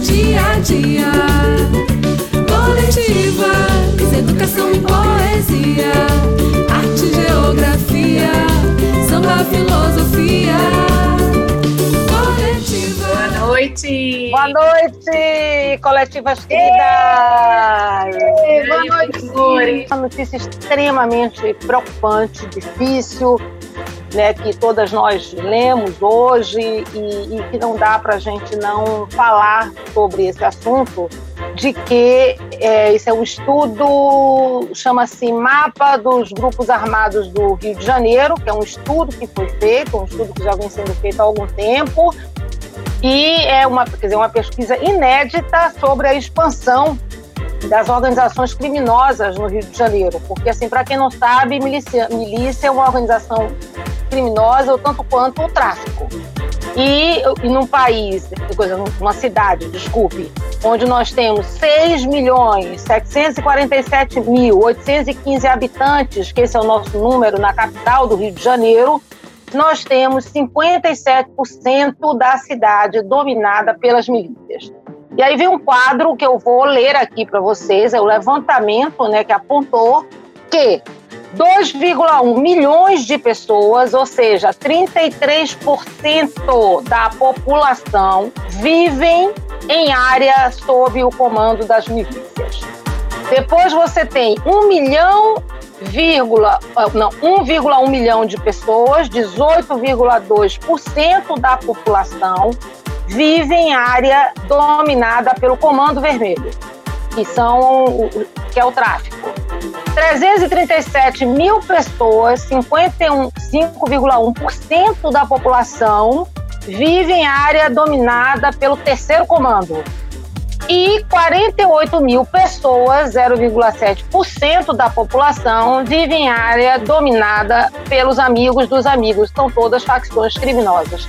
dia a dia. Coletivas, educação e poesia, arte e geografia, samba, filosofia. Coletivas. Boa noite. Boa noite, coletivas queridas. Boa noite. Uma notícia extremamente preocupante, difícil, né, que todas nós lemos hoje e que não dá para a gente não falar sobre esse assunto, de que esse é um estudo, chama-se Mapa dos Grupos Armados do Rio de Janeiro, que é um estudo que foi feito, um estudo que já vem sendo feito há algum tempo, e é uma pesquisa inédita sobre a expansão das organizações criminosas no Rio de Janeiro, porque, assim, para quem não sabe, milícia é uma organização criminosa, ou tanto quanto o tráfico. E num país, numa cidade, desculpe, onde nós temos 6.747.815 habitantes, que esse é o nosso número na capital do Rio de Janeiro, nós temos 57% da cidade dominada pelas milícias. E aí vem um quadro que eu vou ler aqui para vocês, é o levantamento, né, que apontou que 2,1 milhões de pessoas, ou seja, 33% da população, vivem em área sob o comando das milícias. Depois você tem 1,1 milhão de pessoas, 18,2% da população, vivem em área dominada pelo Comando Vermelho, que é o tráfico. 337 mil pessoas, 5,1% da população, vivem em área dominada pelo Terceiro Comando. E 48 mil pessoas, 0,7% da população, vivem em área dominada pelos amigos dos amigos. São todas facções criminosas.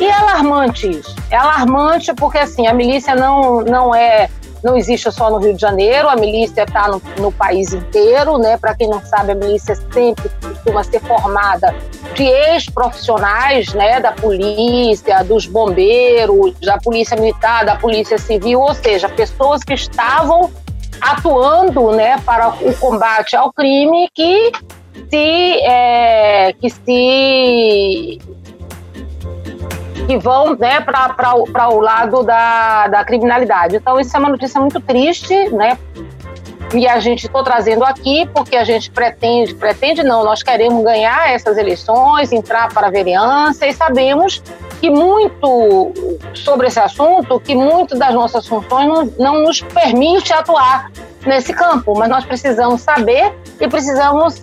E é alarmante isso. É alarmante porque, assim, a milícia não existe só no Rio de Janeiro, a milícia está no país inteiro, né? Para quem não sabe, a milícia sempre costuma ser formada de ex-profissionais, né? Da polícia, dos bombeiros, da polícia militar, da polícia civil, ou seja, pessoas que estavam atuando, né? Para o combate ao crime que vão, né, para o lado da criminalidade. Então, isso é uma notícia muito triste, né? E a gente está trazendo aqui porque a gente nós queremos ganhar essas eleições, entrar para a vereança, e sabemos que muito sobre esse assunto, que muito das nossas funções não nos permite atuar nesse campo, mas nós precisamos saber e precisamos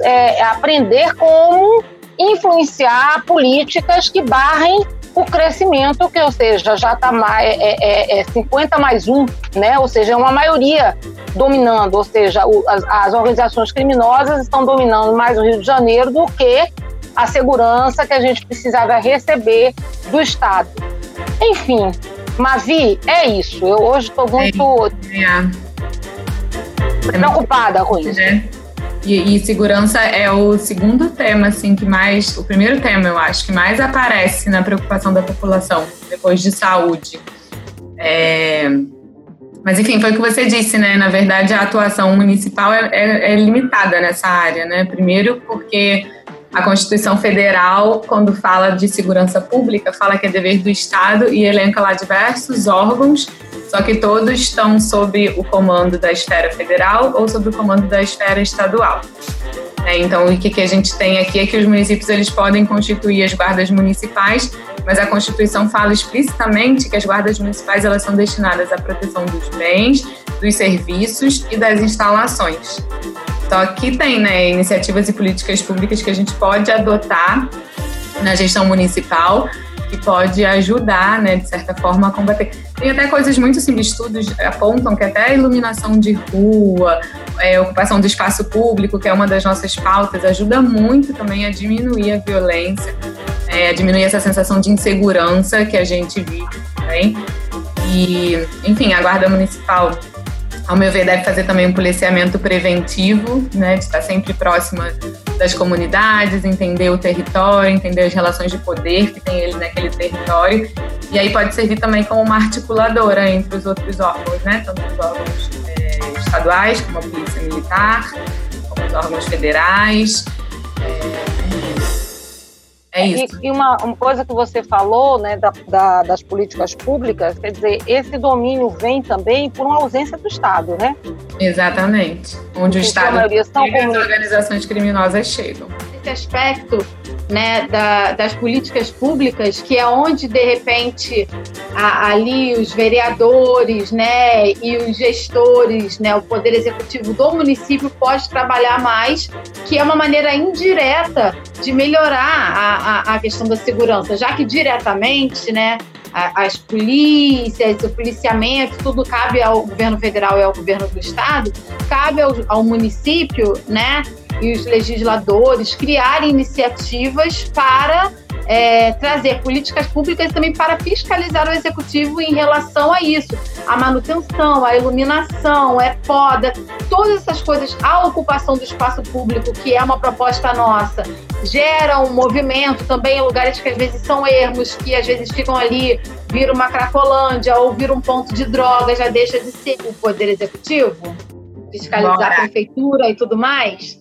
aprender como influenciar políticas que barrem o crescimento, que, ou seja, já está 50+1, né? Ou seja, é uma maioria dominando, ou seja, as organizações criminosas estão dominando mais o Rio de Janeiro do que a segurança que a gente precisava receber do Estado. Enfim, Mavi, é isso. Eu hoje estou muito preocupada com isso. É. E segurança é o segundo tema, assim, o primeiro tema, eu acho, que mais aparece na preocupação da população, depois de saúde. Mas, enfim, foi o que você disse, né? Na verdade, a atuação municipal é limitada nessa área, né? Primeiro porque a Constituição Federal, quando fala de segurança pública, fala que é dever do Estado e elenca lá diversos órgãos, só que todos estão sob o comando da esfera federal ou sob o comando da esfera estadual. Então, o que a gente tem aqui é que os municípios eles podem constituir as guardas municipais, mas a Constituição fala explicitamente que as guardas municipais elas são destinadas à proteção dos bens, dos serviços e das instalações. Então, aqui tem, né, iniciativas e políticas públicas que a gente pode adotar na gestão municipal, que pode ajudar, né, de certa forma, a combater. Tem até coisas muito, assim, estudos apontam que até a iluminação de rua, ocupação do espaço público, que é uma das nossas pautas, ajuda muito também a diminuir a violência, a diminuir essa sensação de insegurança que a gente vive também. E, enfim, a Guarda Municipal, ao meu ver, deve fazer também um policiamento preventivo, né, de estar sempre próxima das comunidades, entender o território, entender as relações de poder que tem ele naquele território E aí pode servir também como uma articuladora entre os outros órgãos, né? Tanto os órgãos estaduais, como a Polícia Militar, como os órgãos federais. É isso. E uma coisa que você falou, né, das políticas públicas, quer dizer, esse domínio vem também por uma ausência do Estado, né? Exatamente. Onde o Estado e as organizações criminosas chegam. Esse aspecto, né, das políticas públicas, que é onde, de repente, ali os vereadores, né, e os gestores, né, o poder executivo do município pode trabalhar mais, que é uma maneira indireta de melhorar a questão da segurança, já que diretamente, né, as polícias, o policiamento, tudo cabe ao governo federal e ao governo do estado, cabe ao município, né, e os legisladores criarem iniciativas para trazer políticas públicas também para fiscalizar o executivo em relação a isso. A manutenção, a iluminação, a poda, todas essas coisas, a ocupação do espaço público, que é uma proposta nossa, gera um movimento também em lugares que às vezes são ermos, que às vezes ficam ali, vira uma cracolândia ou vira um ponto de droga, já deixa de ser o poder executivo, fiscalizar a prefeitura e tudo mais.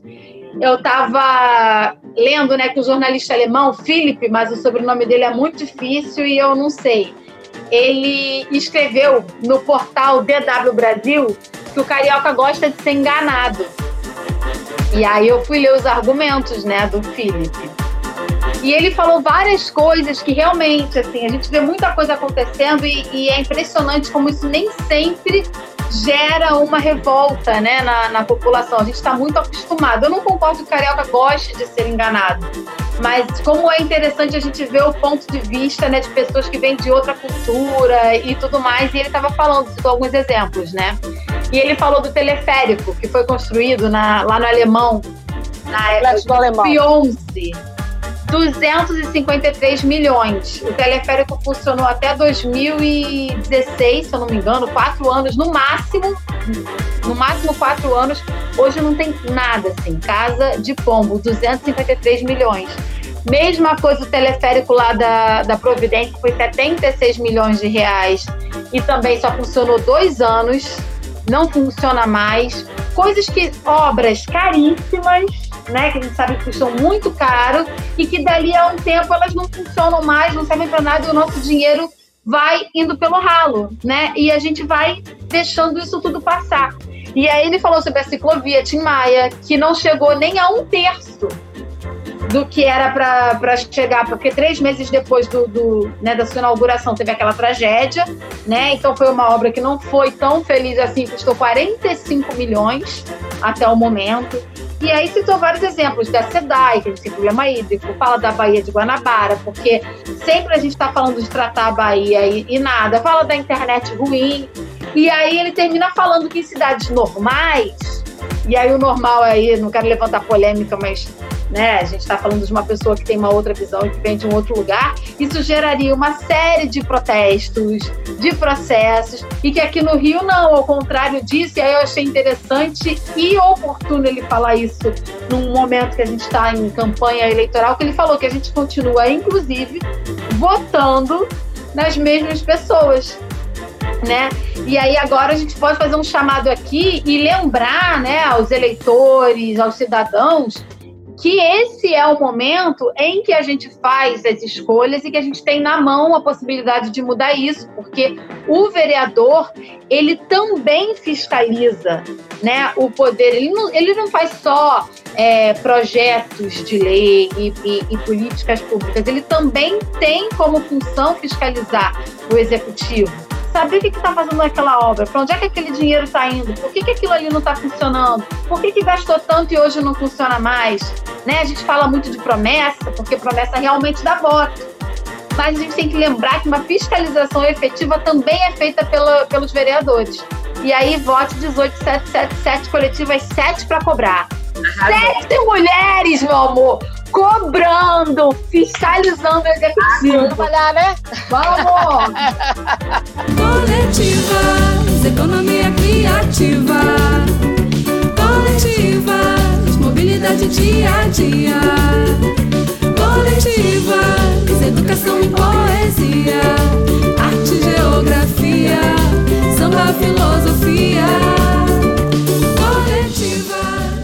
Eu estava lendo, né, que o jornalista alemão, Felipe, mas o sobrenome dele é muito difícil e eu não sei. Ele escreveu no portal DW Brasil que o carioca gosta de ser enganado. E aí eu fui ler os argumentos, né, do Felipe. E ele falou várias coisas que realmente, assim, a gente vê muita coisa acontecendo e é impressionante como isso nem sempre gera uma revolta, né, na população. A gente está muito acostumado. Eu não concordo que o carioca goste de ser enganado, mas como é interessante a gente ver o ponto de vista, né, de pessoas que vêm de outra cultura e tudo mais. E ele estava falando, citou alguns exemplos, né? E ele falou do teleférico que foi construído lá no Alemão, na época do Alemão. 2011, 253 milhões. O teleférico funcionou até 2016, se eu não me engano, 4 anos, no máximo 4 anos. Hoje não tem nada, assim, Casa de Pombo, 253 milhões. Mesma coisa o teleférico lá da Providência, que foi 76 milhões de reais e também só funcionou 2 anos, não funciona mais. Obras caríssimas, né, que a gente sabe que custam muito caro e que dali a um tempo elas não funcionam mais, não servem para nada e o nosso dinheiro vai indo pelo ralo, né? E a gente vai deixando isso tudo passar. E aí ele falou sobre a ciclovia Tim Maia, que não chegou nem a 1/3 do que era para chegar, porque 3 meses depois né, da sua inauguração teve aquela tragédia, né? Então foi uma obra que não foi tão feliz assim, custou 45 milhões até o momento. E aí citou vários exemplos da SEDAI, que a gente tem problema hídrico, fala da Baía de Guanabara, porque sempre a gente está falando de tratar a Bahia e nada, fala da internet ruim, e aí ele termina falando que em cidades normais, e aí o normal aí, não quero levantar polêmica, mas, né, a gente está falando de uma pessoa que tem uma outra visão e que vem de um outro lugar, isso geraria uma série de protestos, de processos, e que aqui no Rio não, ao contrário disso. E aí eu achei interessante e oportuno ele falar isso num momento que a gente está em campanha eleitoral, que ele falou que a gente continua, inclusive, votando nas mesmas pessoas, né? E aí agora a gente pode fazer um chamado aqui e lembrar, né, aos eleitores, aos cidadãos, que esse é o momento em que a gente faz as escolhas e que a gente tem na mão a possibilidade de mudar isso, porque o vereador, ele também fiscaliza, né, o poder. Ele não faz só projetos de lei e políticas públicas, ele também tem como função fiscalizar o executivo. Saber o que está fazendo naquela obra, para onde é que aquele dinheiro está indo, por que aquilo ali não está funcionando, por que gastou tanto e hoje não funciona mais, né? A gente fala muito de promessa, porque promessa realmente dá voto, mas a gente tem que lembrar que uma fiscalização efetiva também é feita pelos vereadores. E aí, vote 18777, coletivas 7 para cobrar. 7 mulheres, meu amor, cobrando, fiscalizando o executivo. Vamos trabalhar, né? Vamos! Coletivas, economia criativa. Coletivas, mobilidade dia a dia. Coletivas, educação e